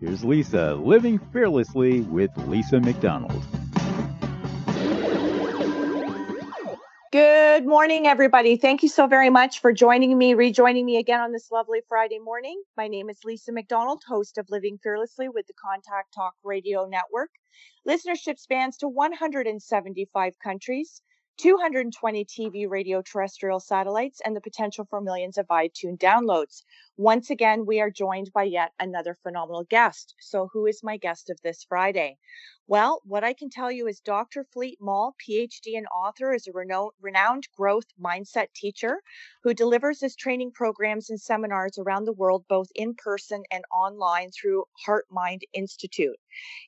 here's Lisa, Living Fearlessly with Lisa McDonald. Good morning, everybody. Thank you so very much for rejoining me again on this lovely Friday morning. My name is Lisa McDonald, host of Living Fearlessly with the Contact Talk Radio Network. Listenership spans to 175 countries, 220 TV, radio, terrestrial satellites, and the potential for millions of iTunes downloads. Once again, we are joined by yet another phenomenal guest. So who is my guest of this Friday? Well, what I can tell you is Dr. Fleet Maull, PhD and author, is a renowned growth mindset teacher who delivers his training programs and seminars around the world, both in person and online through HeartMind Institute.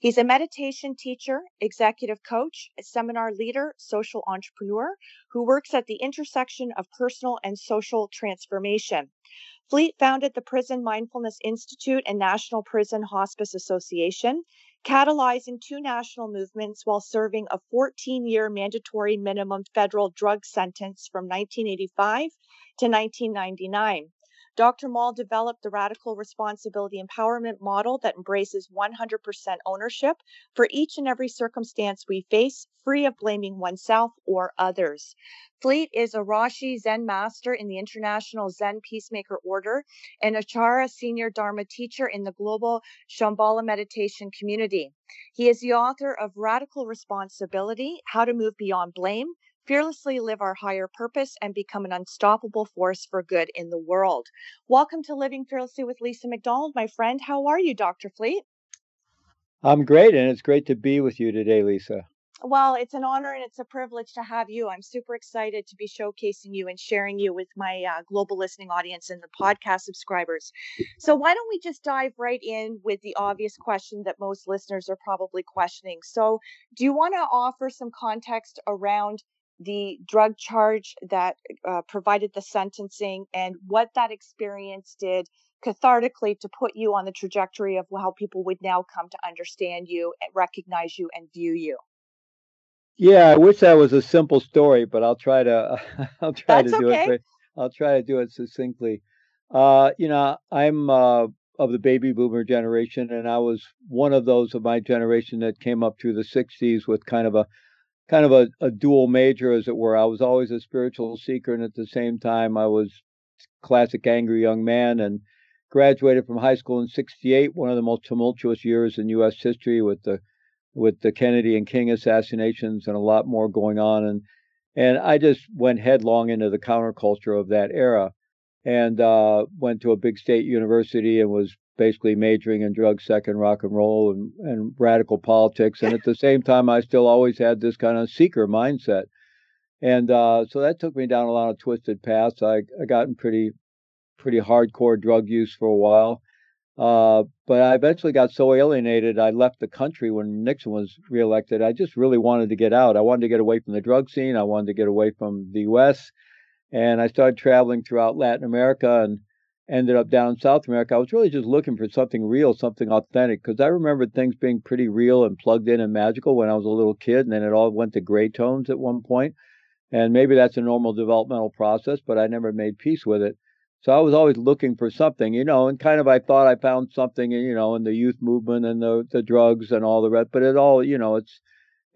He's a meditation teacher, executive coach, a seminar leader, social entrepreneur who works at the intersection of personal and social transformation. Fleet founded the Prison Mindfulness Institute and National Prison Hospice Association, catalyzing two national movements while serving a 14-year mandatory minimum federal drug sentence from 1985 to 1999. Dr. Maull developed the Radical Responsibility Empowerment Model that embraces 100% ownership for each and every circumstance we face, free of blaming oneself or others. Fleet is a Roshi Zen master in the International Zen Peacemaker Order and Acharya Senior Dharma teacher in the Global Shambhala Meditation Community. He is the author of Radical Responsibility, How to Move Beyond Blame, Fearlessly Live Our Higher Purpose, and Become an Unstoppable Force for Good in the World. Welcome to Living Fearlessly with Lisa McDonald, my friend. How are you, Dr. Fleet? I'm great, and it's great to be with you today, Lisa. Well, it's an honor and it's a privilege to have you. I'm super excited to be showcasing you and sharing you with my global listening audience and the podcast subscribers. So why don't we just dive right in with the obvious question that most listeners are probably questioning. So do you want to offer some context around the drug charge that provided the sentencing and what that experience did cathartically to put you on the trajectory of how people would now come to understand you, recognize you, and view you? Yeah, I wish that was a simple story, but I'll try to do it succinctly. I'm of the baby boomer generation, and I was one of those of my generation that came up through the 60s with kind of a dual major, as it were. I was always a spiritual seeker, and at the same time, I was classic angry young man, and graduated from high school in '68, one of the most tumultuous years in U.S. history, with the Kennedy and King assassinations and a lot more going on. And I just went headlong into the counterculture of that era, and went to a big state university and was basically majoring in drug, sex, and rock and roll and radical politics. And at the same time, I still always had this kind of seeker mindset. And so that took me down a lot of twisted paths. I got in pretty hardcore drug use for a while. But I eventually got so alienated, I left the country when Nixon was reelected. I just really wanted to get out. I wanted to get away from the drug scene. I wanted to get away from the U.S. And I started traveling throughout Latin America and ended up down in South America. I was really just looking for something real, something authentic, because I remembered things being pretty real and plugged in and magical when I was a little kid, and then it all went to gray tones at one point. And maybe that's a normal developmental process, but I never made peace with it. So I was always looking for something, and I thought I found something, in the youth movement and the drugs and all the rest, but it all, it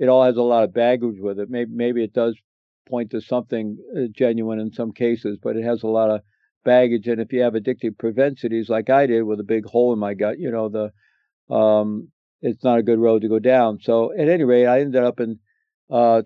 all has a lot of baggage with it. Maybe it does point to something genuine in some cases, but it has a lot of baggage. And if you have addictive propensities like I did, with a big hole in my gut, it's not a good road to go down. So at any rate, I ended up in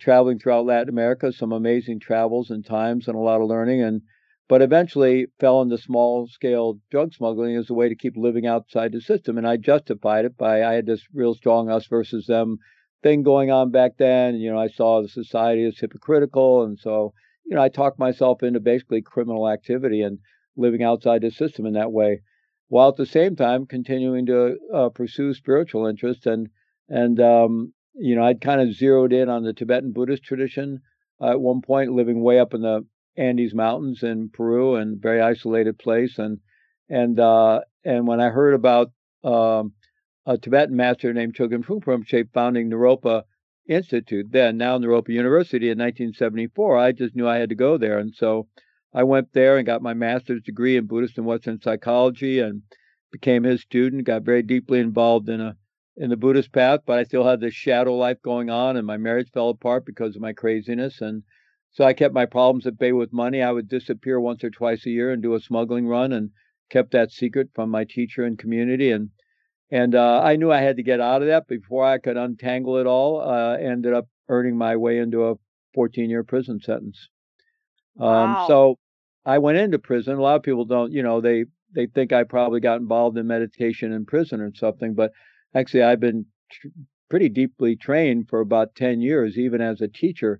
traveling throughout Latin America, some amazing travels and times and a lot of learning. And but eventually fell into small-scale drug smuggling as a way to keep living outside the system. And I justified it by, I had this real strong us versus them thing going on back then. You know, I saw the society as hypocritical. And so, you know, I talked myself into basically criminal activity and living outside the system in that way, while at the same time continuing to pursue spiritual interests. And you know, I'd kind of zeroed in on the Tibetan Buddhist tradition at one point, living way up in the Andes Mountains in Peru, and very isolated place. And when I heard about a Tibetan master named Chögyam Trungpa founding Naropa Institute, then now Naropa University, in 1974, I just knew I had to go there. And so I went there and got my master's degree in Buddhist and Western psychology, and became his student. Got very deeply involved in the Buddhist path, but I still had this shadow life going on, and my marriage fell apart because of my craziness. And so I kept my problems at bay with money. I would disappear once or twice a year and do a smuggling run, and kept that secret from my teacher and community. And I knew I had to get out of that before I could untangle it all. Ended up earning my way into a 14-year prison sentence. Wow. So I went into prison. A lot of people don't, you know, they think I probably got involved in meditation in prison or something, but actually I've been pretty deeply trained for about 10 years, even as a teacher.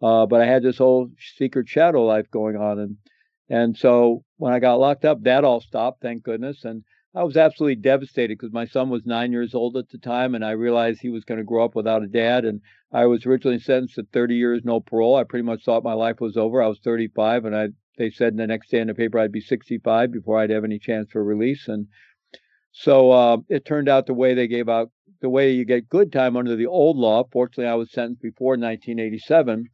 But I had this whole secret shadow life going on. And so when I got locked up, that all stopped, thank goodness. And I was absolutely devastated because my son was 9 years old at the time, and I realized he was going to grow up without a dad. And I was originally sentenced to 30 years, no parole. I pretty much thought my life was over. I was 35, and they said the next day in the paper I'd be 65 before I'd have any chance for release. And so it turned out the way they gave out, the way you get good time under the old law. Fortunately, I was sentenced before 1987.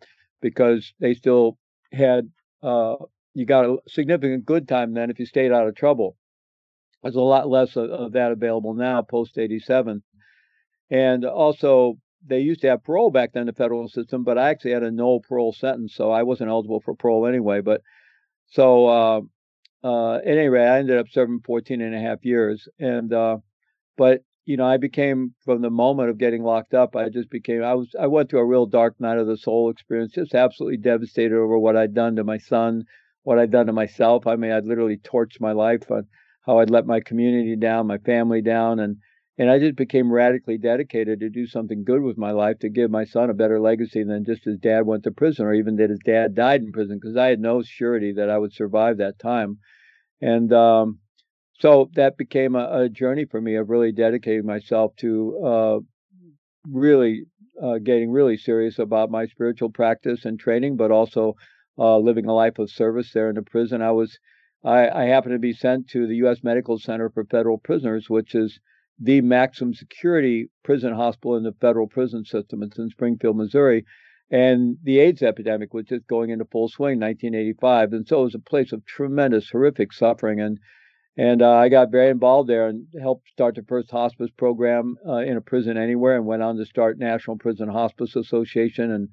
Because they still had, you got a significant good time then if you stayed out of trouble. There's a lot less of that available now, post-87. And also, they used to have parole back then, the federal system, but I actually had a no parole sentence, so I wasn't eligible for parole anyway. But so, at any rate, I ended up serving 14 and a half years. But you know, I became, from the moment of getting locked up, I went through a real dark night of the soul experience, just absolutely devastated over what I'd done to my son, what I'd done to myself. I mean, I'd literally torched my life on how I'd let my community down, my family down. And I just became radically dedicated to do something good with my life, to give my son a better legacy than just his dad went to prison, or even that his dad died in prison, because I had no surety that I would survive that time. So that became a journey for me of really dedicating myself to getting really serious about my spiritual practice and training, but also living a life of service there in the prison. I happened to be sent to the U.S. Medical Center for Federal Prisoners, which is the maximum security prison hospital in the federal prison system. It's in Springfield, Missouri. And the AIDS epidemic was just going into full swing, 1985. And so it was a place of tremendous, horrific suffering. And I got very involved there and helped start the first hospice program in a prison anywhere, and went on to start National Prison Hospice Association and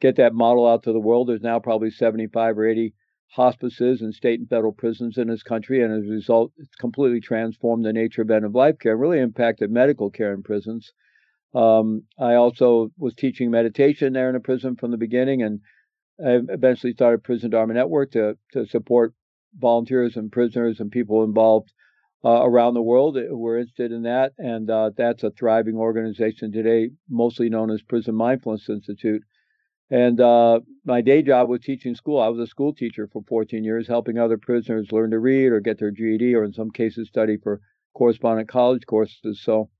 get that model out to the world. There's now probably 75 or 80 hospices in state and federal prisons in this country. And as a result, it's completely transformed the nature of end-of-life care, really impacted medical care in prisons. I also was teaching meditation there in a prison from the beginning, and I eventually started Prison Dharma Network to support volunteers and prisoners and people involved around the world who were interested in that. And that's a thriving organization today, mostly known as Prison Mindfulness Institute. And my day job was teaching school. I was a school teacher for 14 years, helping other prisoners learn to read or get their GED, or in some cases study for correspondent college courses. So,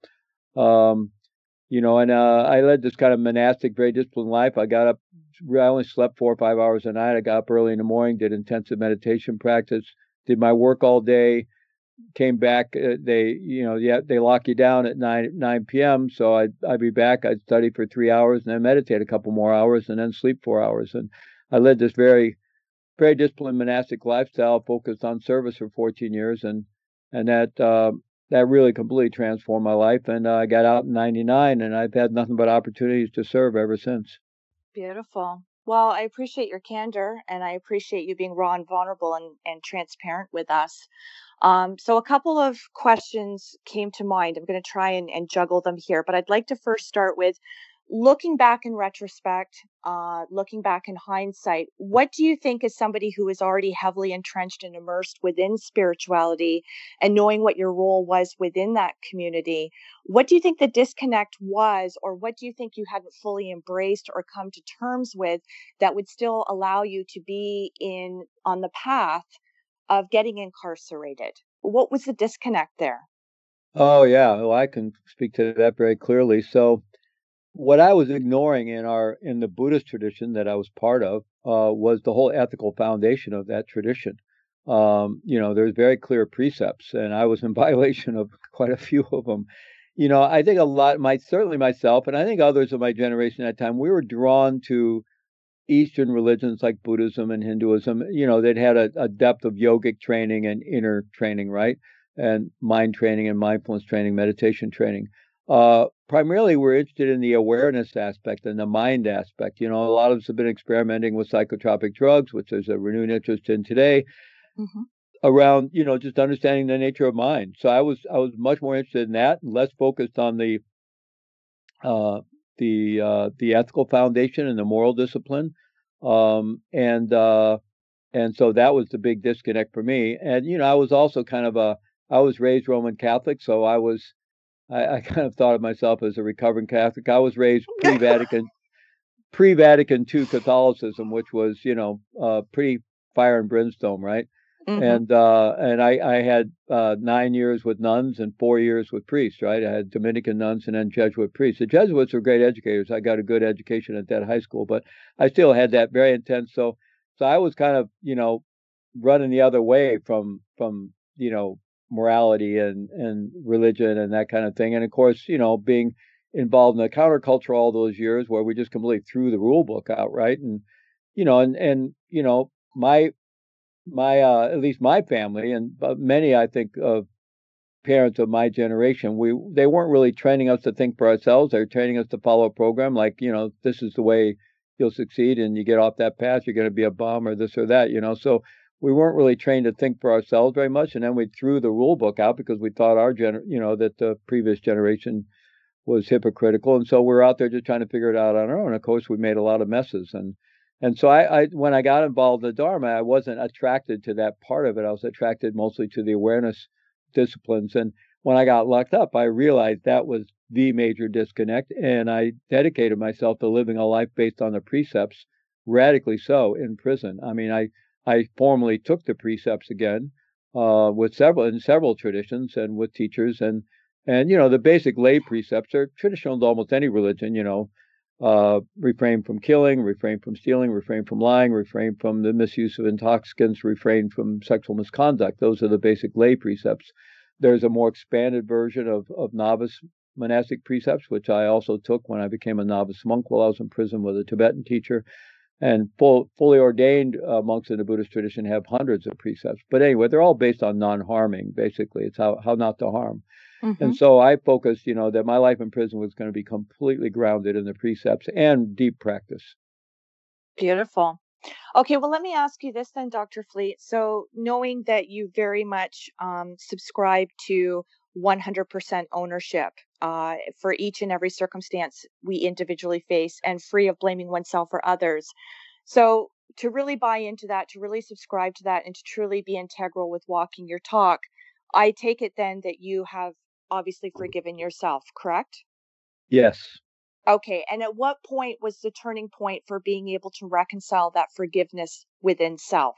you know, and I led this kind of monastic, very disciplined life. I only slept 4 or 5 hours a night. I got up early in the morning, did intensive meditation practice, did my work all day, came back. They lock you down at 9 p.m. So I'd be back. I'd study for 3 hours and then meditate a couple more hours and then sleep 4 hours. And I led this very, very disciplined monastic lifestyle, focused on service for 14 years. And that really completely transformed my life. And I got out in 99, and I've had nothing but opportunities to serve ever since. Beautiful. Well, I appreciate your candor, and I appreciate you being raw and vulnerable and transparent with us. So a couple of questions came to mind. I'm going to try and juggle them here, but I'd like to first start with looking back in retrospect, looking back in hindsight, what do you think as somebody who is already heavily entrenched and immersed within spirituality and knowing what your role was within that community, what do you think the disconnect was, or what do you think you hadn't fully embraced or come to terms with that would still allow you to be on the path of getting incarcerated? What was the disconnect there? Oh, yeah. Well, I can speak to that very clearly. So what I was ignoring in the Buddhist tradition that I was part of was the whole ethical foundation of that tradition. There's very clear precepts, and I was in violation of quite a few of them. You know, I think certainly myself, and I think others of my generation at that time, we were drawn to Eastern religions like Buddhism and Hinduism. You know, they'd had a depth of yogic training and inner training, right? And mind training and mindfulness training, meditation training. Primarily, we're interested in the awareness aspect and the mind aspect. You know, a lot of us have been experimenting with psychotropic drugs, which there's a renewed interest in today, mm-hmm. around, you know, just understanding the nature of mind. So I was much more interested in that, and less focused on the ethical foundation and the moral discipline, and so that was the big disconnect for me. And you know, I was also I was raised Roman Catholic, so I kind of thought of myself as a recovering Catholic. I was raised pre-Vatican II Catholicism, which was, you know, pretty fire and brimstone, right? Mm-hmm. And I had 9 years with nuns and 4 years with priests, right? I had Dominican nuns and then Jesuit priests. The Jesuits were great educators. I got a good education at that high school, but I still had that very intense. So I was kind of, you know, running the other way from you know, morality and religion and that kind of thing. And of course, you know, being involved in the counterculture all those years where we just completely threw the rule book out, right? And, you know, and you know, my at least my family and many, I think, of parents of my generation, they weren't really training us to think for ourselves. They were training us to follow a program like, you know, this is the way you'll succeed, and you get off that path, you're going to be a bum or this or that, you know? So we weren't really trained to think for ourselves very much, and then we threw the rule book out because we thought that the previous generation was hypocritical, and so we're out there just trying to figure it out on our own. Of course, we made a lot of messes, and so I when I got involved in the Dharma, I wasn't attracted to that part of it. I was attracted mostly to the awareness disciplines, and when I got locked up, I realized that was the major disconnect, and I dedicated myself to living a life based on the precepts, radically so, in prison. I mean, I formally took the precepts again with several traditions and with teachers and you know, the basic lay precepts are traditional to almost any religion, you know, refrain from killing, refrain from stealing, refrain from lying, refrain from the misuse of intoxicants, refrain from sexual misconduct. Those are the basic lay precepts. There's a more expanded version of novice monastic precepts, which I also took when I became a novice monk while I was in prison with a Tibetan teacher. And fully ordained monks in the Buddhist tradition have hundreds of precepts. But anyway, they're all based on non-harming, basically. It's how not to harm. Mm-hmm. And so I focused, you know, that my life in prison was going to be completely grounded in the precepts and deep practice. Beautiful. Okay, well, let me ask you this then, Dr. Fleet. So knowing that you very much subscribe to 100% ownership for each and every circumstance we individually face and free of blaming oneself or others. So to really buy into that, to really subscribe to that, and to truly be integral with walking your talk, I take it then that you have obviously forgiven yourself, correct? Yes. Okay. And at what point was the turning point for being able to reconcile that forgiveness within self?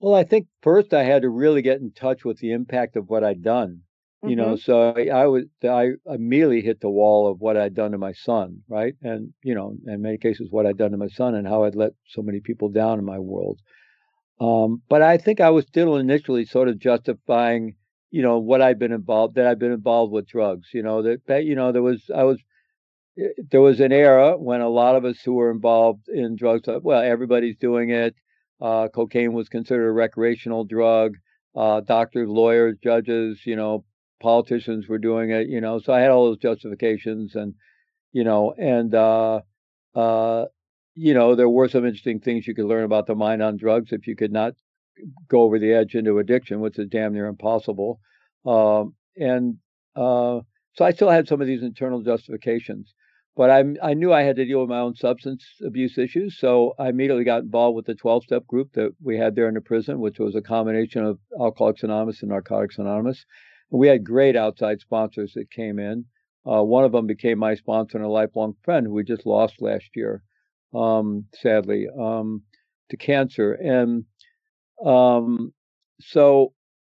Well, I think first I had to really get in touch with the impact of what I'd done, you know, so I immediately hit the wall of what I'd done to my son, right? And, you know, in many cases, what I'd done to my son and how I'd let so many people down in my world. But I think I was still initially sort of justifying, you know, that I'd been involved with drugs, you know, there was an era when a lot of us who were involved in drugs, well, everybody's doing it. Cocaine was considered a recreational drug. Doctors, lawyers, judges, you know, politicians were doing it, you know, so I had all those justifications and, you know, you know, there were some interesting things you could learn about the mind on drugs if you could not go over the edge into addiction, which is damn near impossible. So I still had some of these internal justifications. But I knew I had to deal with my own substance abuse issues, so I immediately got involved with the 12-step group that we had there in the prison, which was a combination of Alcoholics Anonymous and Narcotics Anonymous. And we had great outside sponsors that came in. One of them became my sponsor and a lifelong friend who we just lost last year, sadly, to cancer. And so,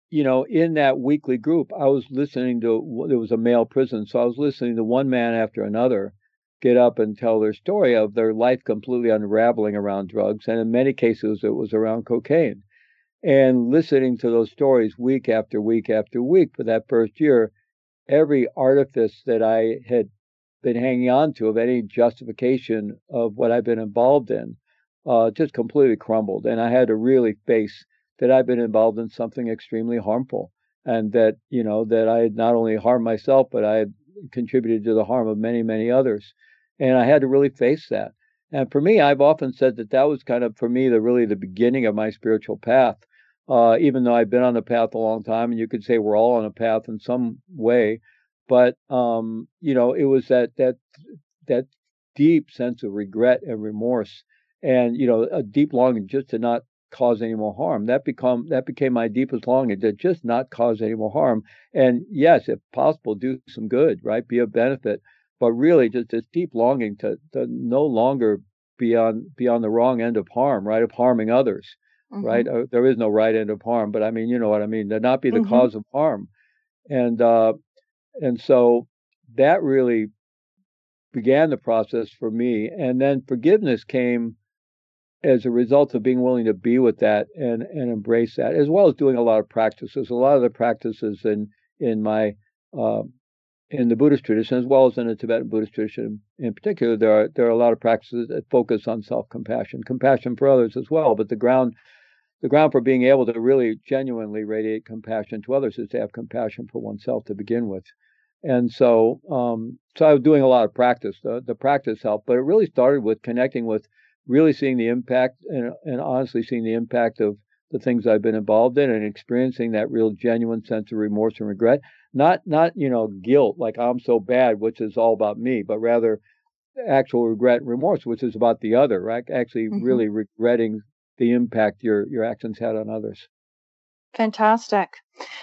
you know, in that weekly group, I was listening to, there was a male prison, so I was listening to one man after another get up and tell their story of their life completely unraveling around drugs. And in many cases, it was around cocaine. And listening to those stories week after week after week for that first year, every artifice that I had been hanging on to of any justification of what I've been involved in just completely crumbled. And I had to really face that I've been involved in something extremely harmful, and that, you know, that I had not only harmed myself, but I had contributed to the harm of many, many others. And I had to really face that. And for me, I've often said that that was kind of, for me, really the beginning of my spiritual path, even though I've been on the path a long time. And you could say we're all on a path in some way. But, you know, it was that deep sense of regret and remorse and, you know, a deep longing just to not cause any more harm. That became my deepest longing, to just not cause any more harm. And yes, if possible, do some good, right? Be of benefit. But really just this deep longing to no longer be on the wrong end of harm, right? Of harming others, mm-hmm. right? There is no right end of harm, but I mean, you know what I mean? To not be the mm-hmm. cause of harm. And so that really began the process for me. And then forgiveness came as a result of being willing to be with that and embrace that, as well as doing a lot of practices. A lot of the practices in the Buddhist tradition, as well as in the Tibetan Buddhist tradition in particular, there are a lot of practices that focus on self-compassion, compassion for others as well. But the ground for being able to really genuinely radiate compassion to others is to have compassion for oneself to begin with. And so, so I was doing a lot of practice. The practice helped, but it really started with connecting with really seeing the impact and honestly seeing the impact of the things I've been involved in and experiencing that real genuine sense of remorse and regret, not, you know, guilt, like I'm so bad, which is all about me, but rather actual regret and remorse, which is about the other, right? Actually mm-hmm. really regretting the impact your actions had on others. Fantastic.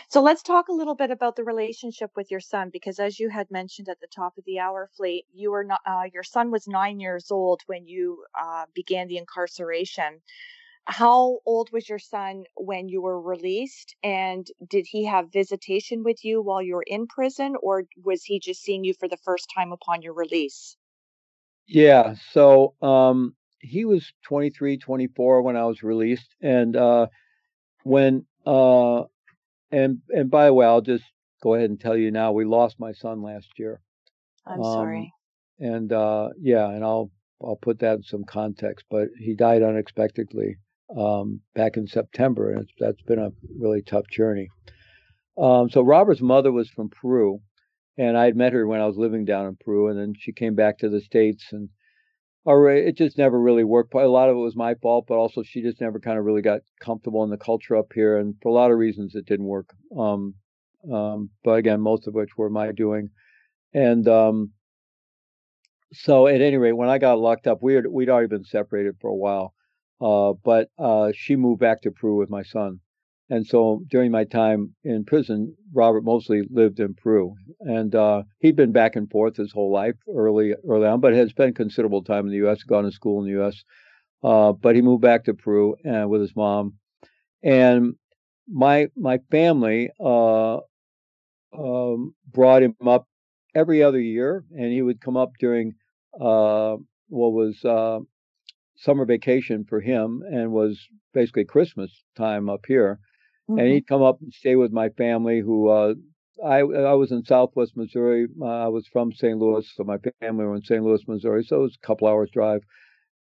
So let's talk a little bit about the relationship with your son, because as you had mentioned at the top of the hour, Fleet, you were not, your son was 9 years old when you began the incarceration. How old was your son when you were released? And did he have visitation with you while you were in prison, or was he just seeing you for the first time upon your release? Yeah, so he was 23, 24 when I was released. And and by the way, I'll just go ahead and tell you now, we lost my son last year. I'm sorry. And and I'll put that in some context, but he died unexpectedly back in September, and that's been a really tough journey. So Robert's mother was from Peru, and I had met her when I was living down in Peru, and then she came back to the States, and it just never really worked. A lot of it was my fault, but also she just never kind of really got comfortable in the culture up here. And for a lot of reasons, it didn't work. But again, most of which were my doing. And so at any rate, when I got locked up, we'd already been separated for a while. But she moved back to Peru with my son. And so during my time in prison, Robert mostly lived in Peru, and he'd been back and forth his whole life early on, but had spent considerable time in the U.S., gone to school in the U.S., but he moved back to Peru with his mom. And my family brought him up every other year, and he would come up during what was summer vacation for him and was basically Christmas time up here. And he'd come up and stay with my family, who I was in Southwest Missouri. I was from St. Louis, so my family were in St. Louis, Missouri. So it was a couple hours drive.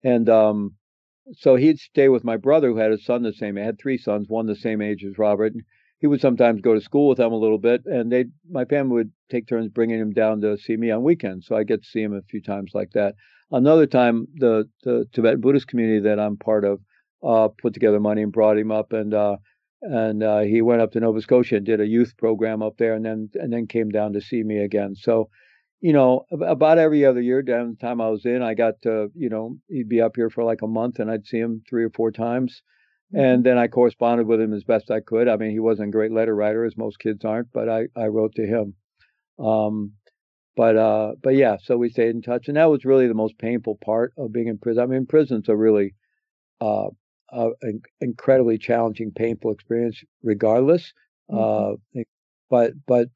And so he'd stay with my brother, who had a son the same age. I had three sons, one the same age as Robert. And he would sometimes go to school with them a little bit. And my family would take turns bringing him down to see me on weekends. So I get to see him a few times like that. Another time, the Tibetan Buddhist community that I'm part of put together money and brought him up. And he went up to Nova Scotia and did a youth program up there, and then came down to see me again. So you know, about every other year, down the time I was in, I got to, you know, he'd be up here for like a month and I'd see him 3 or 4 times. And then I corresponded with him as best I could. I mean, he wasn't a great letter writer, as most kids aren't, but I wrote to him. But yeah, so we stayed in touch. And that was really the most painful part of being in prison. I mean, prison's a really an incredibly challenging, painful experience regardless. But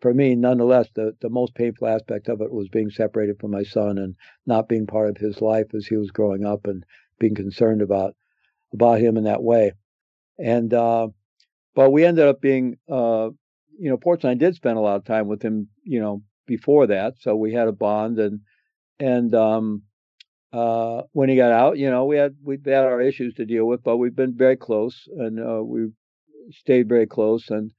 for me, nonetheless, the most painful aspect of it was being separated from my son and not being part of his life as he was growing up and being concerned about him in that way. And but we ended up being, you know, fortunately, I did spend a lot of time with him, you know, before that. So we had a bond. And when he got out, you know, we had our issues to deal with, but we've been very close and we stayed very close. And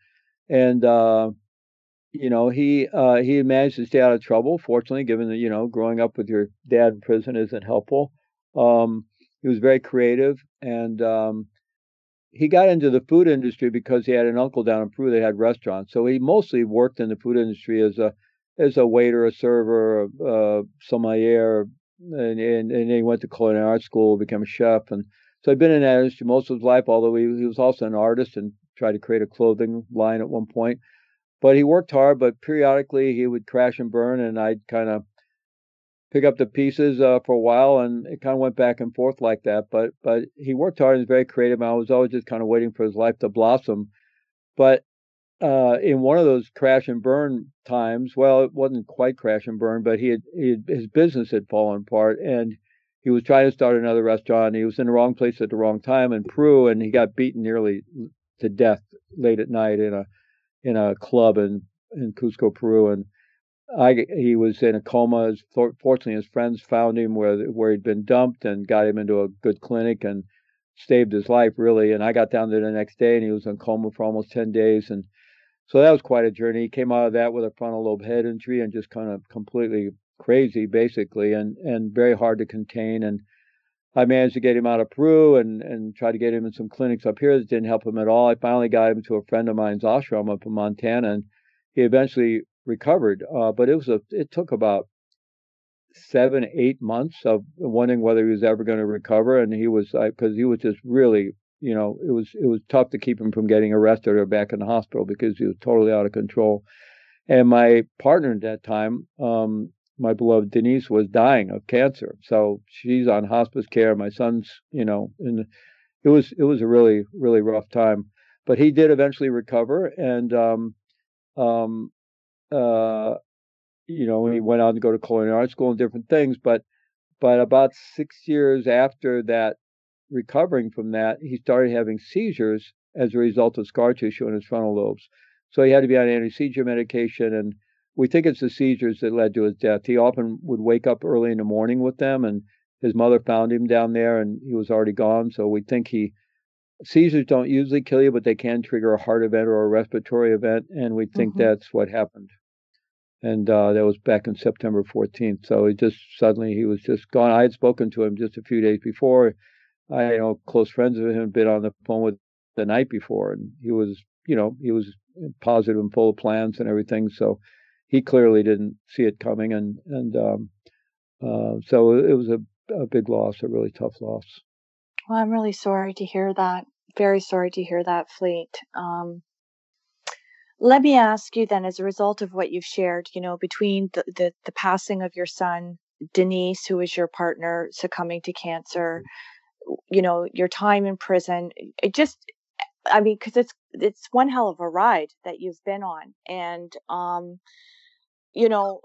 you know, he managed to stay out of trouble, fortunately, given that, you know, growing up with your dad in prison isn't helpful. He was very creative, and he got into the food industry because he had an uncle down in Peru that had restaurants. So he mostly worked in the food industry as a waiter, a server, a sommelier, and then he went to culinary arts school, became a chef. And so he'd been in that industry most of his life, although he was also an artist and tried to create a clothing line at one point. But he worked hard, but periodically he would crash and burn, and I'd kind of pick up the pieces for a while, and it kind of went back and forth like that. But he worked hard and was very creative, and I was always just kind of waiting for his life to blossom. But in one of those crash and burn times, well, it wasn't quite crash and burn, but his business had fallen apart, and he was trying to start another restaurant. He was in the wrong place at the wrong time in Peru, and he got beaten nearly to death late at night in a club in Cusco, Peru. And he was in a coma. Fortunately, his friends found him where he'd been dumped and got him into a good clinic and saved his life, really. And I got down there the next day, and he was in coma for almost 10 days. And so that was quite a journey. He came out of that with a frontal lobe head injury and just kind of completely crazy, basically, and very hard to contain. And I managed to get him out of Peru and try to get him in some clinics up here that didn't help him at all. I finally got him to a friend of mine's ashram up in Montana, and he eventually recovered. But it took about 7, 8 months of wondering whether he was ever going to recover. And he was, because he was just really, you know, it was tough to keep him from getting arrested or back in the hospital because he was totally out of control. And my partner at that time, my beloved Denise, was dying of cancer. So she's on hospice care. My son's, you know, and it was a really, really rough time, but he did eventually recover. And, you know, he went on to go to culinary art school and different things, but about 6 years after that, recovering from that, he started having seizures as a result of scar tissue in his frontal lobes. So he had to be on anti-seizure medication, and we think it's the seizures that led to his death. He often would wake up early in the morning with them, and his mother found him down there, and he was already gone. So we think seizures don't usually kill you, but they can trigger a heart event or a respiratory event, and we think that's what happened. And that was back on September 14th. So he was just gone. I had spoken to him just a few days before. You know, close friends of him had been on the phone with the night before, and he was positive and full of plans and everything. So he clearly didn't see it coming, and so it was a big loss, a really tough loss. Well, I'm really sorry to hear that. Very sorry to hear that, Fleet. Let me ask you then, as a result of what you've shared, you know, between the passing of your son, Denise, who is your partner, succumbing to cancer, you know, your time in prison, I mean, because it's one hell of a ride that you've been on. And, you know,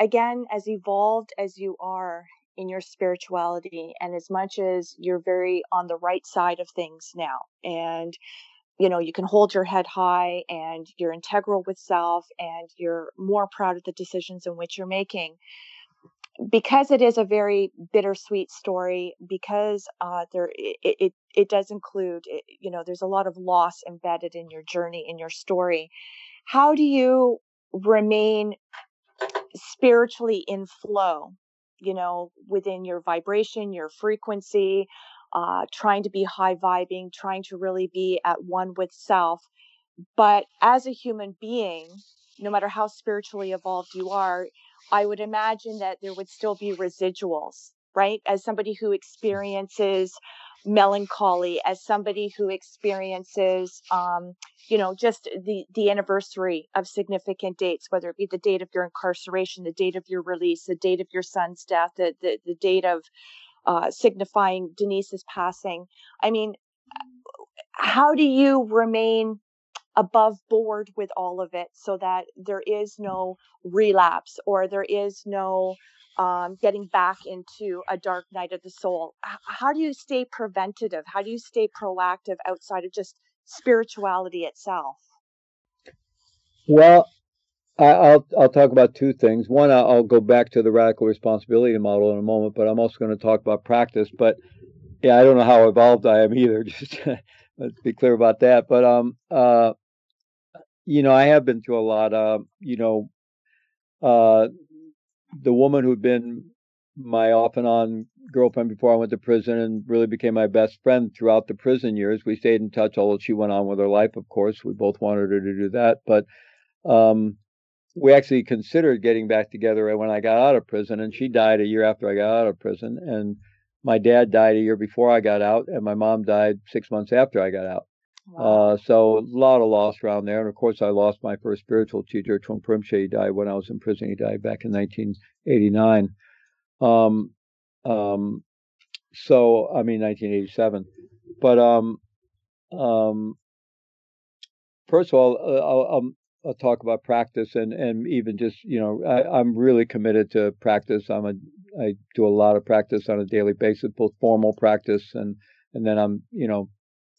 again, as evolved as you are in your spirituality, and as much as you're very on the right side of things now, and, you know, you can hold your head high and you're integral with self and you're more proud of the decisions in which you're making. Because it is a very bittersweet story, because it does include, you know, there's a lot of loss embedded in your journey, in your story. How do you remain spiritually in flow, you know, within your vibration, your frequency, trying to be high vibing, trying to really be at one with self, but as a human being, no matter how spiritually evolved you are, I would imagine that there would still be residuals, right? As somebody who experiences melancholy, as somebody who experiences, just the anniversary of significant dates, whether it be the date of your incarceration, the date of your release, the date of your son's death, the date of signifying Denise's passing. I mean, how do you remain above board with all of it so that there is no relapse or there is no getting back into a dark night of the soul? How do you stay preventative? How do you stay proactive outside of just spirituality itself? Well, I'll talk about two things. One, I'll go back to the radical responsibility model in a moment, but I'm also going to talk about practice. But yeah, I don't know how evolved I am either. Just let's be clear about that. But I have been through a lot. The woman who'd been my off and on girlfriend before I went to prison and really became my best friend throughout the prison years. We stayed in touch, although she went on with her life, of course. We both wanted her to do that. But we actually considered getting back together when I got out of prison. And she died a year after I got out of prison. And my dad died a year before I got out. And my mom died 6 months after I got out. Wow. So a lot of loss around there. And of course, I lost my first spiritual teacher, Trungpa Rinpoche. He died when I was in prison. He died back in 1989. 1987. But first of all, I'll talk about practice and even just, I'm really committed to practice. I do a lot of practice on a daily basis, both formal practice and then I'm,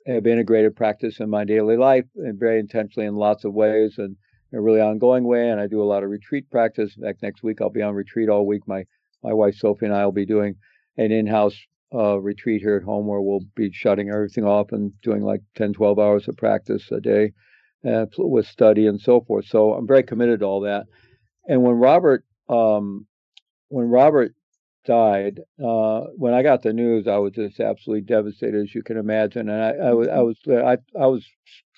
have integrated practice in my daily life and very intentionally in lots of ways and in a really ongoing way. And I do a lot of retreat practice. In fact, next week I'll be on retreat all week. My wife Sophie and I will be doing an in-house retreat here at home where we'll be shutting everything off and doing like 10, 12 hours of practice a day with study and so forth. So I'm very committed to all that. And when Robert died, when I got the news, I was just absolutely devastated, as you can imagine. And I was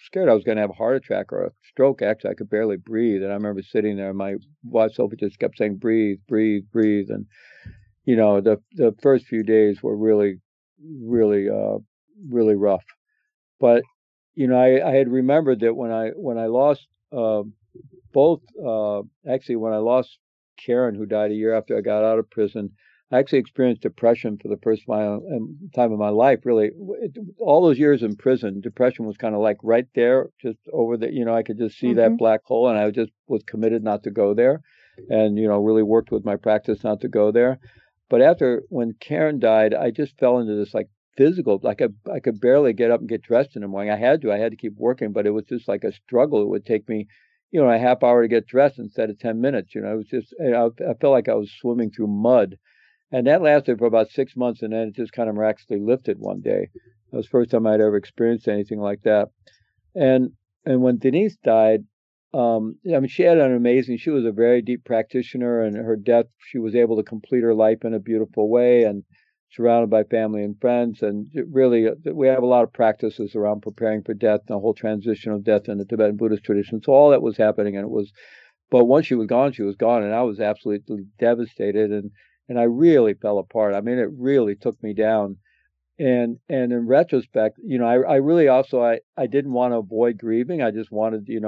scared I was going to have a heart attack or a stroke. Actually, I could barely breathe. And I remember sitting there, and my wife Sophie just kept saying, "Breathe, breathe, breathe." And the first few days were really, really, really rough. But I had remembered that when I lost both, actually when I lost Karen, who died a year after I got out of prison, I actually experienced depression for the first time in my life, really. All those years in prison, depression was kind of like right there, just over the, I could just see that black hole, and I just was committed not to go there and, really worked with my practice not to go there. But when Karen died, I just fell into this like physical, like I could barely get up and get dressed in the morning. I had to keep working, but it was just like a struggle. It would take me a half hour to get dressed instead of 10 minutes. It was just, I felt like I was swimming through mud. And that lasted for about 6 months. And then it just kind of miraculously lifted one day. That was the first time I'd ever experienced anything like that. And when Denise died, she had she was a very deep practitioner, and her death, she was able to complete her life in a beautiful way and surrounded by family and friends. And really, we have a lot of practices around preparing for death and the whole transition of death in the Tibetan Buddhist tradition. So all that was happening, but once she was gone, and I was absolutely devastated, and I really fell apart. I mean, it really took me down. And in retrospect, I really also, I didn't want to avoid grieving. I just wanted, in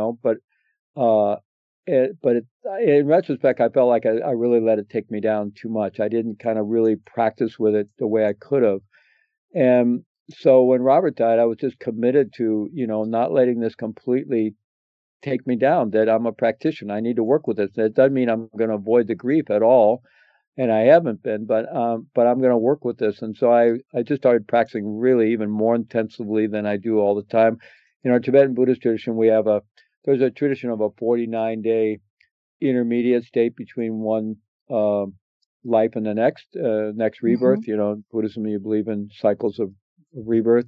retrospect, I felt like I really let it take me down too much. I didn't kind of really practice with it the way I could have. And so when Robert died, I was just committed to, not letting this completely take me down, that I'm a practitioner. I need to work with this. That doesn't mean I'm going to avoid the grief at all. And I haven't been, but I'm going to work with this. And so I just started practicing really even more intensively than I do all the time. In our Tibetan Buddhist tradition, there's a tradition of a 49-day intermediate state between one life and the next rebirth. In Buddhism, you believe in cycles of rebirth.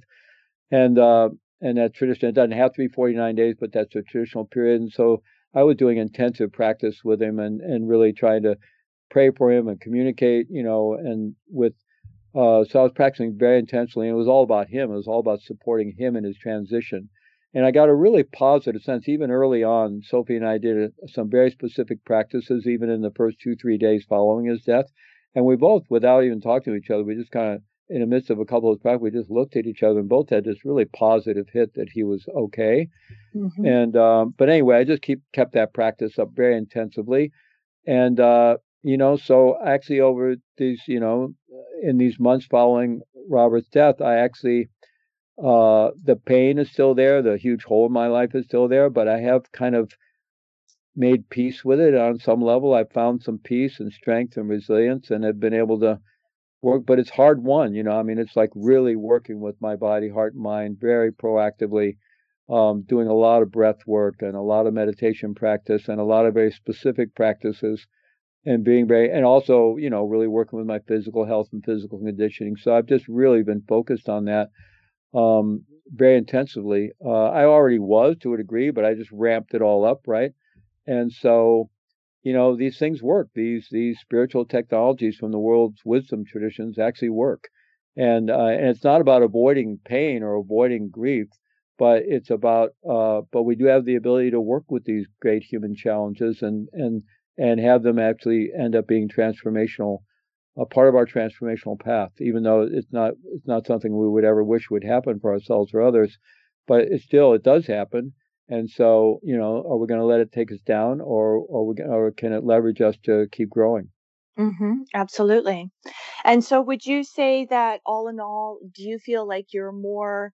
And that tradition, it doesn't have to be 49 days, but that's a traditional period. And so I was doing intensive practice with him and really trying to pray for him and communicate, so I was practicing very intensely. And it was all about him. It was all about supporting him in his transition. And I got a really positive sense, even early on. Sophie and I did some very specific practices, even in the first 2-3 days following his death. And we both, without even talking to each other, we just kind of, in the midst of a couple of practices, we just looked at each other and both had this really positive hit that he was okay. Mm-hmm. And but anyway, I just kept that practice up very intensively. And, you know, so actually over these, you know, in these months following Robert's death, I actually... the pain is still there. The huge hole in my life is still there, but I have kind of made peace with it on some level. I've found some peace and strength and resilience and have been able to work, but it's hard won, you know. I mean, it's like really working with my body, heart, and mind very proactively, doing a lot of breath work and a lot of meditation practice and a lot of very specific practices and being very, and also, you know, really working with my physical health and physical conditioning. So I've just really been focused on that. Very intensively. I already was to a degree, but I just ramped it all up, right? And so, you know, these things work. These spiritual technologies from the world's wisdom traditions actually work. And it's not about avoiding pain or avoiding grief, but it's about, but we do have the ability to work with these great human challenges and have them actually end up being transformational, a part of our transformational path, even though it's not something we would ever wish would happen for ourselves or others, but it does happen. And so, you know, are we going to let it take us down, or can it leverage us to keep growing? Mm-hmm, absolutely. And so, would you say that all in all, do you feel like you're more?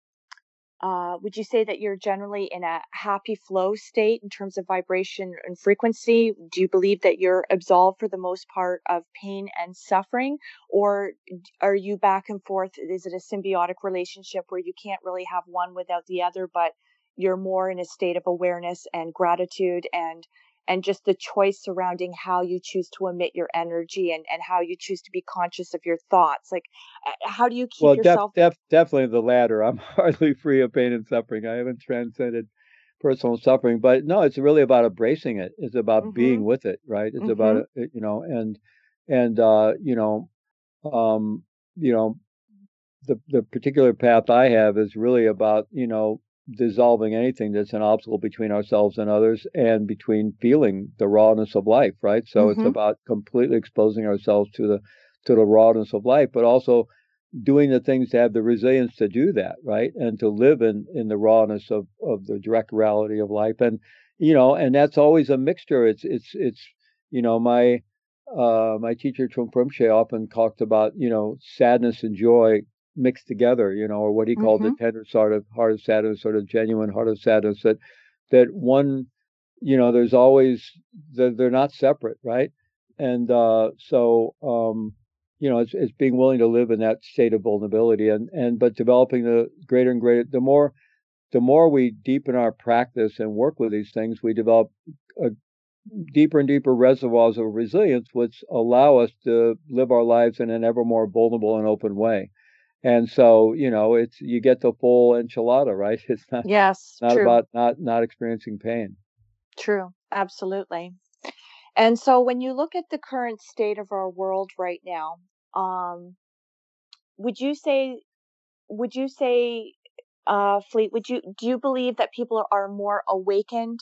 Would you say that you're generally in a happy flow state in terms of vibration and frequency? Do you believe that you're absolved for the most part of pain and suffering? Or are you back and forth? Is it a symbiotic relationship where you can't really have one without the other, but you're more in a state of awareness and gratitude and just the choice surrounding how you choose to emit your energy and how you choose to be conscious of your thoughts? Like, how do you keep yourself? Definitely the latter. I'm hardly free of pain and suffering. I haven't transcended personal suffering, but no, it's really about embracing it. It's about being with it, right? It's about, you know, the particular path I have is really about, you know, dissolving anything that's an obstacle between ourselves and others and between feeling the rawness of life, right? So it's about completely exposing ourselves to the rawness of life, but also doing the things to have the resilience to do that, right? And to live in the rawness of the direct reality of life. And, you know, and that's always a mixture. It's you know, my teacher Trungpa often talked about, you know, sadness and joy mixed together, you know, or what he called the tender sort of heart of sadness, sort of genuine heart of sadness, that one, you know, there's always, they're not separate, right? And you know, it's being willing to live in that state of vulnerability but developing the greater and greater, the more we deepen our practice and work with these things, we develop a deeper and deeper reservoirs of resilience, which allow us to live our lives in an ever more vulnerable and open way. And so, you know, you get the full enchilada, right? It's not, about not experiencing pain. True, absolutely. And so when you look at the current state of our world right now, do you believe that people are more awakened?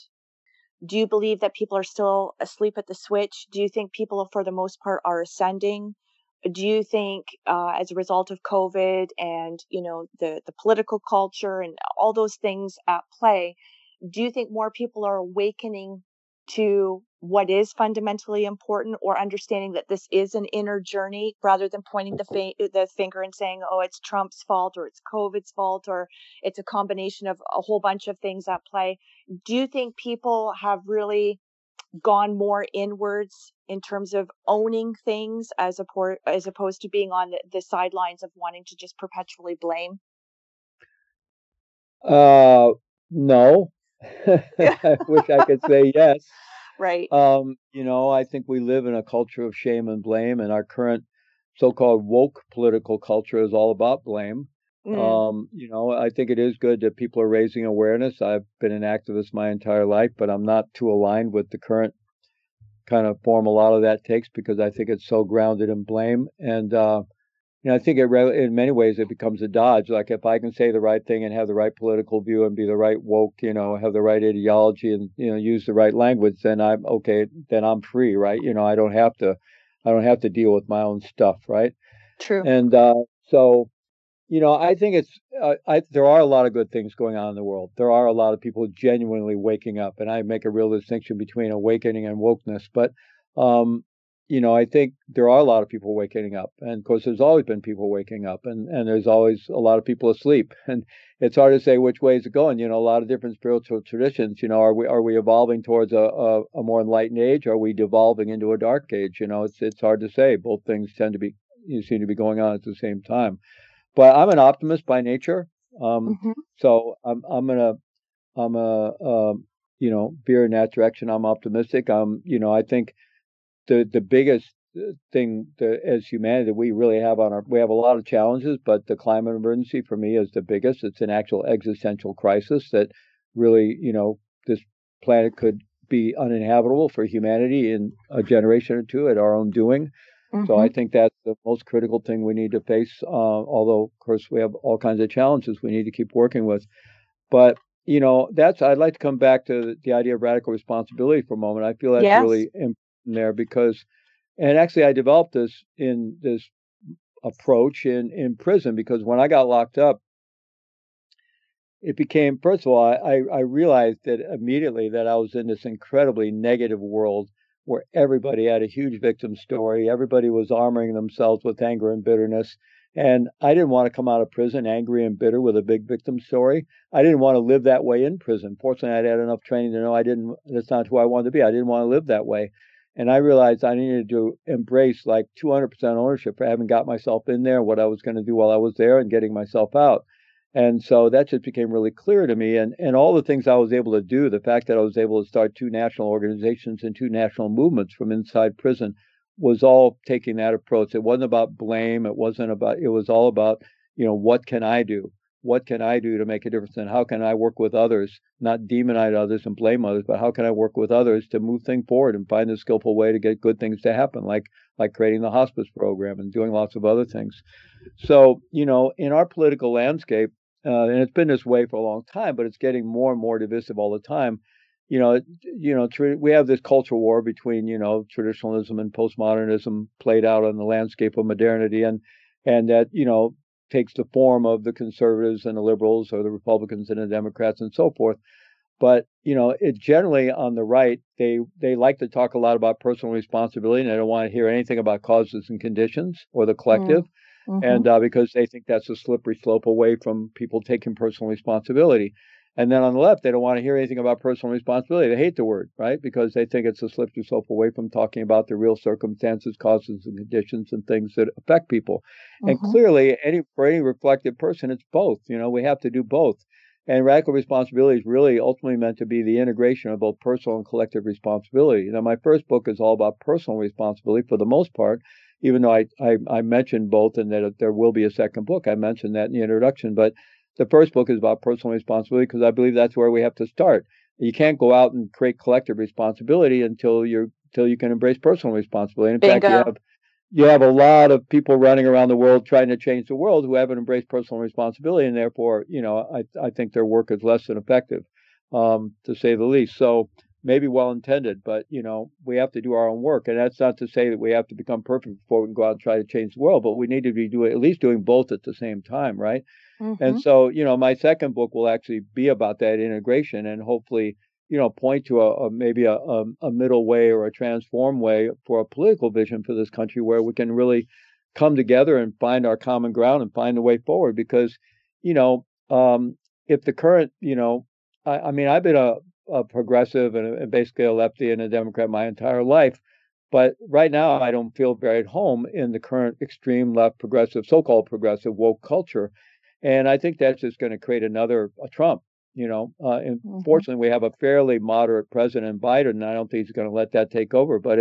Do you believe that people are still asleep at the switch? Do you think people, for the most part, are ascending? Do you think, as a result of COVID and, you know, the political culture and all those things at play, do you think more people are awakening to what is fundamentally important, or understanding that this is an inner journey rather than pointing the finger and saying, oh, it's Trump's fault or it's COVID's fault or it's a combination of a whole bunch of things at play? Do you think people have really gone more inwards in terms of owning things as opposed to being on the sidelines of wanting to just perpetually blame? No. I wish I could say yes. Right. You know, I think we live in a culture of shame and blame, and our current so-called woke political culture is all about blame. You know, I think it is good that people are raising awareness. I've been an activist my entire life, but I'm not too aligned with the current kind of form a lot of that takes, because I think it's so grounded in blame. And I think it in many ways it becomes a dodge. Like if I can say the right thing and have the right political view and be the right woke, have the right ideology and use the right language, then I'm okay. Then I'm free, right? I don't have to deal with my own stuff, right? True. And so, I think it's there are a lot of good things going on in the world. There are a lot of people genuinely waking up, and I make a real distinction between awakening and wokeness, but. I think there are a lot of people waking up, and of course, there's always been people waking up, and there's always a lot of people asleep, and it's hard to say which way is it going. A lot of different spiritual traditions. Are we evolving towards a more enlightened age? Are we devolving into a dark age? It's hard to say. Both things seem to be going on at the same time. But I'm an optimist by nature, so I'm gonna veer in that direction. I'm optimistic. I think. The biggest thing as humanity we really have we have a lot of challenges, but the climate emergency for me is the biggest. It's an actual existential crisis that really, this planet could be uninhabitable for humanity in a generation or two at our own doing. Mm-hmm. So I think that's the most critical thing we need to face, although, of course, we have all kinds of challenges we need to keep working with. But, I'd like to come back to the idea of radical responsibility for a moment. I feel that's really important. There because, and actually I developed this approach in prison, because when I got locked up, it became, first of all, I realized that immediately that I was in this incredibly negative world where everybody had a huge victim story. Everybody was armoring themselves with anger and bitterness. And I didn't want to come out of prison angry and bitter with a big victim story. I didn't want to live that way in prison. Fortunately, I'd had enough training to know that's not who I wanted to be. I didn't want to live that way. And I realized I needed to embrace like 200% ownership for having got myself in there, what I was going to do while I was there and getting myself out. And so that just became really clear to me. And all the things I was able to do, the fact that I was able to start 2 national organizations and 2 national movements from inside prison was all taking that approach. It wasn't about blame. It was all about, what can I do? What can I do to make a difference? And how can I work with others, not demonize others and blame others, but how can I work with others to move things forward and find a skillful way to get good things to happen, like creating the hospice program and doing lots of other things. So, in our political landscape, and it's been this way for a long time, but it's getting more and more divisive all the time. We have this cultural war between, traditionalism and postmodernism played out on the landscape of modernity, and that, takes the form of the conservatives and the liberals or the Republicans and the Democrats and so forth. But, it generally on the right, they like to talk a lot about personal responsibility, and they don't want to hear anything about causes and conditions or the collective. Mm-hmm. And because they think that's a slippery slope away from people taking personal responsibility. And then on the left, they don't want to hear anything about personal responsibility. They hate the word, right? Because they think it's a slippery slope away from talking about the real circumstances, causes, and conditions and things that affect people. Mm-hmm. And clearly, for any reflective person, it's both. We have to do both. And radical responsibility is really ultimately meant to be the integration of both personal and collective responsibility. My first book is all about personal responsibility for the most part, even though I mentioned both and that there will be a second book. I mentioned that in the introduction, but the first book is about personal responsibility because I believe that's where we have to start. You can't go out and create collective responsibility until you can embrace personal responsibility. And in fact, you have a lot of people running around the world trying to change the world who haven't embraced personal responsibility, and therefore, I think their work is less than effective, to say the least. So maybe well intended, but we have to do our own work, and that's not to say that we have to become perfect before we can go out and try to change the world. But we need to be at least doing both at the same time, right? Mm-hmm. And so, my second book will actually be about that integration, and hopefully, point to maybe a middle way or a transform way for a political vision for this country where we can really come together and find our common ground and find a way forward. Because, if the current, I've been a progressive and basically a lefty and a Democrat my entire life. But right now, I don't feel very at home in the current extreme left progressive, so-called progressive woke culture. And I think that's just going to create a Trump. Unfortunately, we have a fairly moderate President Biden, and I don't think he's going to let that take over. But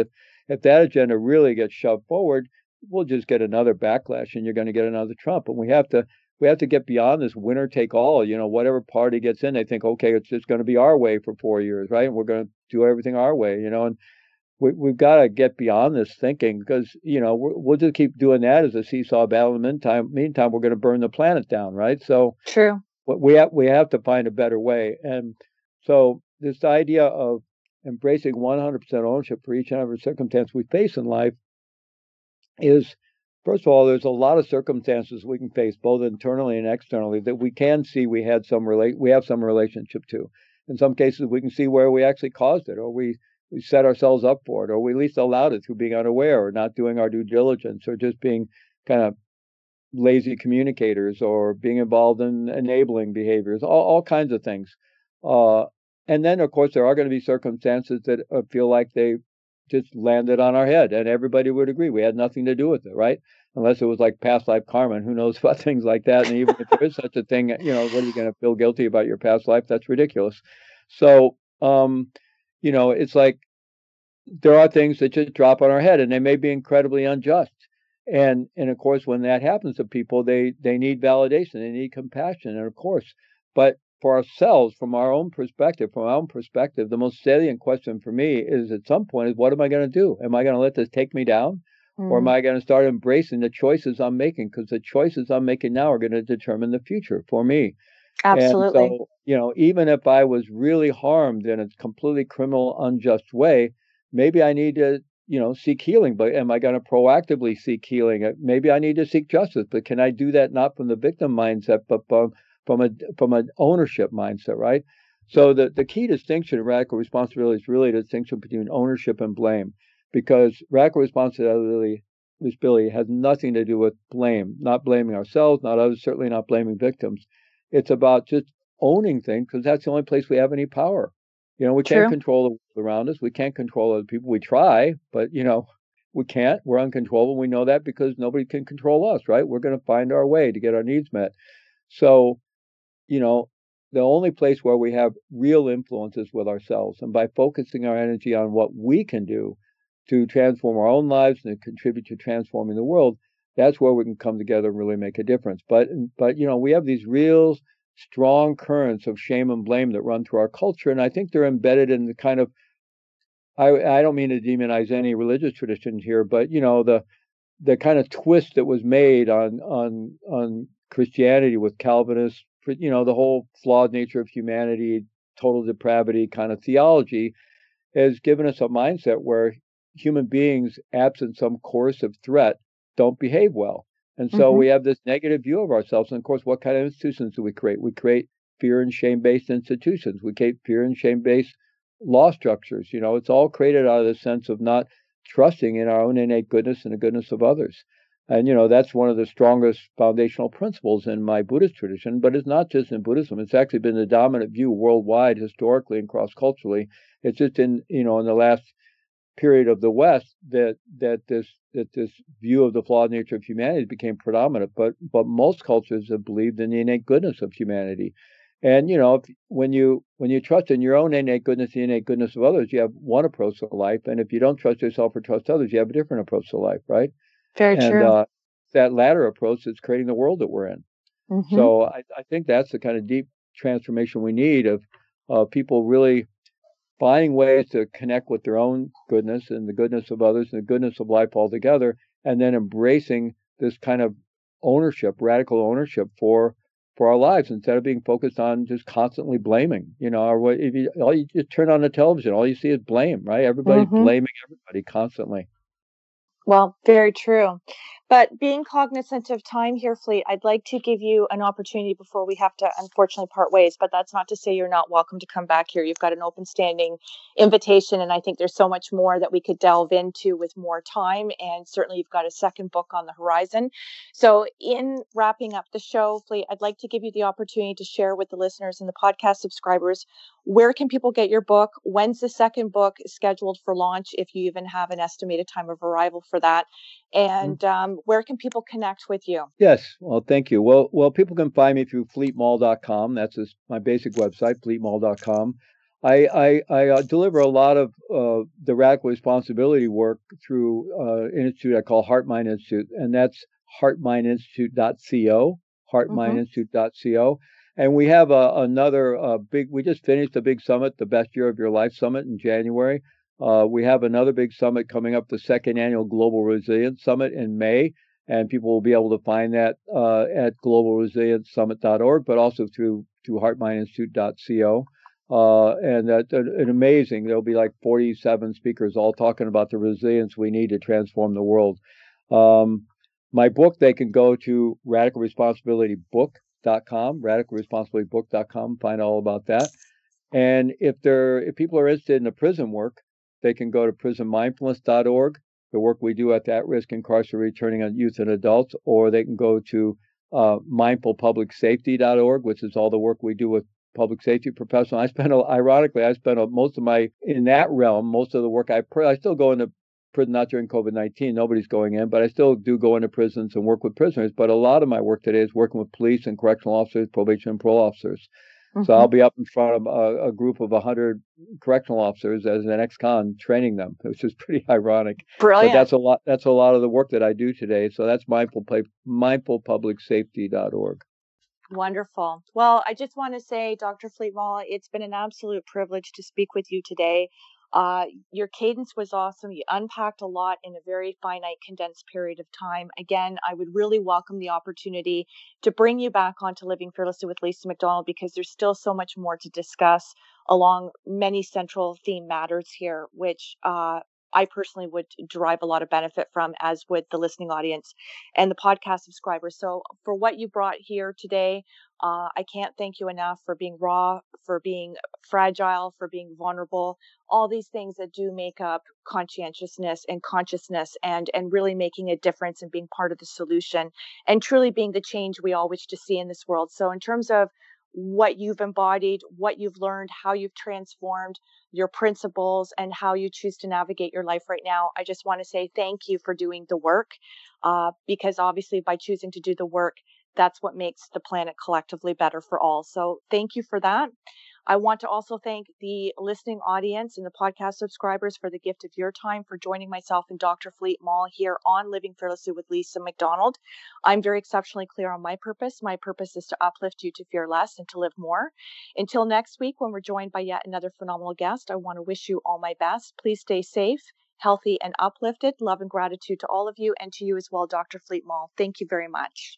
if that agenda really gets shoved forward, we'll just get another backlash and you're going to get another Trump. And we have to get beyond this winner take all. Whatever party gets in, they think, okay, it's just going to be our way for 4 years, right? And we're going to do everything our way, and we've got to get beyond this thinking, because, you know, we'll just keep doing that as a seesaw battle. And meantime, we're going to burn the planet down, right? So true. We have to find a better way. And so this idea of embracing 100% ownership for each and every circumstance we face in life is, first of all, there's a lot of circumstances we can face, both internally and externally, that we can see we have some relationship to. In some cases, we can see where we actually caused it, or we set ourselves up for it, or we at least allowed it through being unaware or not doing our due diligence, or just being kind of lazy communicators, or being involved in enabling behaviors, all kinds of things. And then, of course, there are going to be circumstances that feel like they just landed on our head, and everybody would agree we had nothing to do with it, right? Unless it was like past life karma, and who knows about things like that. And even if there is such a thing, you know, what are you going to feel guilty about your past life? That's ridiculous. So, you know, it's like there are things that just drop on our head, and they may be incredibly unjust. And of course, when that happens to people, they need validation, they need compassion, and of course, but for ourselves, from our own perspective, the most salient question for me is at some point is, what am I going to do? Am I going to let this take me down? Or am I going to start embracing the choices I'm making? Because the choices I'm making now are going to determine the future for me. Absolutely. And so, you know, even if I was really harmed in a completely criminal, unjust way, maybe I need to, you know, seek healing. But am I going to proactively seek healing? Maybe I need to seek justice. But can I do that not from the victim mindset, but from an ownership mindset, right? So the key distinction in radical responsibility is really a distinction between ownership and blame, because radical responsibility has nothing to do with blame, not blaming ourselves, not others, certainly not blaming victims. It's about just owning things, because that's the only place we have any power. You know, we can't control the world around us. We can't control other people. We try, but, you know, we can't. We're uncontrollable. We know that because nobody can control us, right? We're going to find our way to get our needs met. So, you know, the only place where we have real influence is with ourselves. And by focusing our energy on what we can do to transform our own lives and to contribute to transforming the world, that's where we can come together and really make a difference. But you know, we have these real strong currents of shame and blame that run through our culture. And I think they're embedded in the kind of, I don't mean to demonize any religious traditions here, but, you know, the kind of twist that was made on Christianity with Calvinists, you know, the whole flawed nature of humanity, total depravity kind of theology has given us a mindset where human beings, absent some coercive threat, don't behave well. And so we have this negative view of ourselves. And of course, what kind of institutions do we create? We create fear and shame-based institutions. We create fear and shame-based law structures. You know, it's all created out of the sense of not trusting in our own innate goodness and the goodness of others. And, you know, that's one of the strongest foundational principles in my Buddhist tradition, but it's not just in Buddhism. It's actually been the dominant view worldwide, historically and cross-culturally. It's just in, you know, in the last period of the West that this view of the flawed nature of humanity became predominant. But most cultures have believed in the innate goodness of humanity. And, you know, when you trust in your own innate goodness, the innate goodness of others, you have one approach to life. And if you don't trust yourself or trust others, you have a different approach to life, right? Very true. That latter approach is creating the world that we're in. So I think that's the kind of deep transformation we need of people really finding ways to connect with their own goodness and the goodness of others and the goodness of life altogether, and then embracing this kind of ownership, radical ownership for our lives, instead of being focused on just constantly blaming. You know, or you just turn on the television, all you see is blame, right? Everybody's blaming everybody constantly. Well, very true. But being cognizant of time here, Fleet, I'd like to give you an opportunity before we have to, unfortunately, part ways. But that's not to say you're not welcome to come back here. You've got an open standing invitation. And I think there's so much more that we could delve into with more time. And certainly you've got a second book on the horizon. So in wrapping up the show, Fleet, I'd like to give you the opportunity to share with the listeners and the podcast subscribers, where can people get your book? When's the second book scheduled for launch, if you even have an estimated time of arrival for that? And where can people connect with you? Yes. Well, thank you. Well, people can find me through FleetMaull.com. That's my basic website, FleetMaull.com. I deliver a lot of the radical responsibility work through an institute I call HeartMind Institute, and that's HeartMindInstitute.co, HeartMindInstitute.co. And we have another we just finished a big summit, the Best Year of Your Life Summit in January. We have another big summit coming up, the second annual Global Resilience Summit in May, and people will be able to find that at globalresiliencesummit.org, but also through heartmindinstitute.co. And that's an amazing, there'll be like 47 speakers all talking about the resilience we need to transform the world. My book, they can go to radicalresponsibilitybook.com, radicalresponsibilitybook.com, find all about that. And if people are interested in the prison work, they can go to prisonmindfulness.org, the work we do at the at-risk incarcerated returning youth and adults, or they can go to mindfulpublicsafety.org, which is all the work we do with public safety professionals. I still go into prison, not during COVID-19, nobody's going in, but I still do go into prisons and work with prisoners. But a lot of my work today is working with police and correctional officers, probation and parole officers. Mm-hmm. So I'll be up in front of a group of 100 correctional officers as an ex-con, training them, which is pretty ironic. Brilliant. But that's a lot of the work that I do today. So that's mindfulpublicsafety.org. Wonderful. Well, I just want to say, Dr. Fleet Maull, it's been an absolute privilege to speak with you today. Your cadence was awesome. You unpacked a lot in a very finite, condensed period of time. Again, I would really welcome the opportunity to bring you back onto Living Fearlessly with Lisa McDonald, because there's still so much more to discuss along many central theme matters here, which I personally would derive a lot of benefit from, as would the listening audience and the podcast subscribers. So for what you brought here today, I can't thank you enough for being raw, for being fragile, for being vulnerable, all these things that do make up conscientiousness and consciousness, and really making a difference and being part of the solution and truly being the change we all wish to see in this world. So in terms of what you've embodied, what you've learned, how you've transformed your principles, and how you choose to navigate your life right now, I just want to say thank you for doing the work, because obviously by choosing to do the work, that's what makes the planet collectively better for all. So thank you for that. I want to also thank the listening audience and the podcast subscribers for the gift of your time, for joining myself and Dr. Fleet Maull here on Living Fearlessly with Lisa McDonald. I'm very exceptionally clear on my purpose. My purpose is to uplift you to fear less and to live more. Until next week, when we're joined by yet another phenomenal guest, I want to wish you all my best. Please stay safe, healthy, and uplifted. Love and gratitude to all of you, and to you as well, Dr. Fleet Maull. Thank you very much.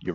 Your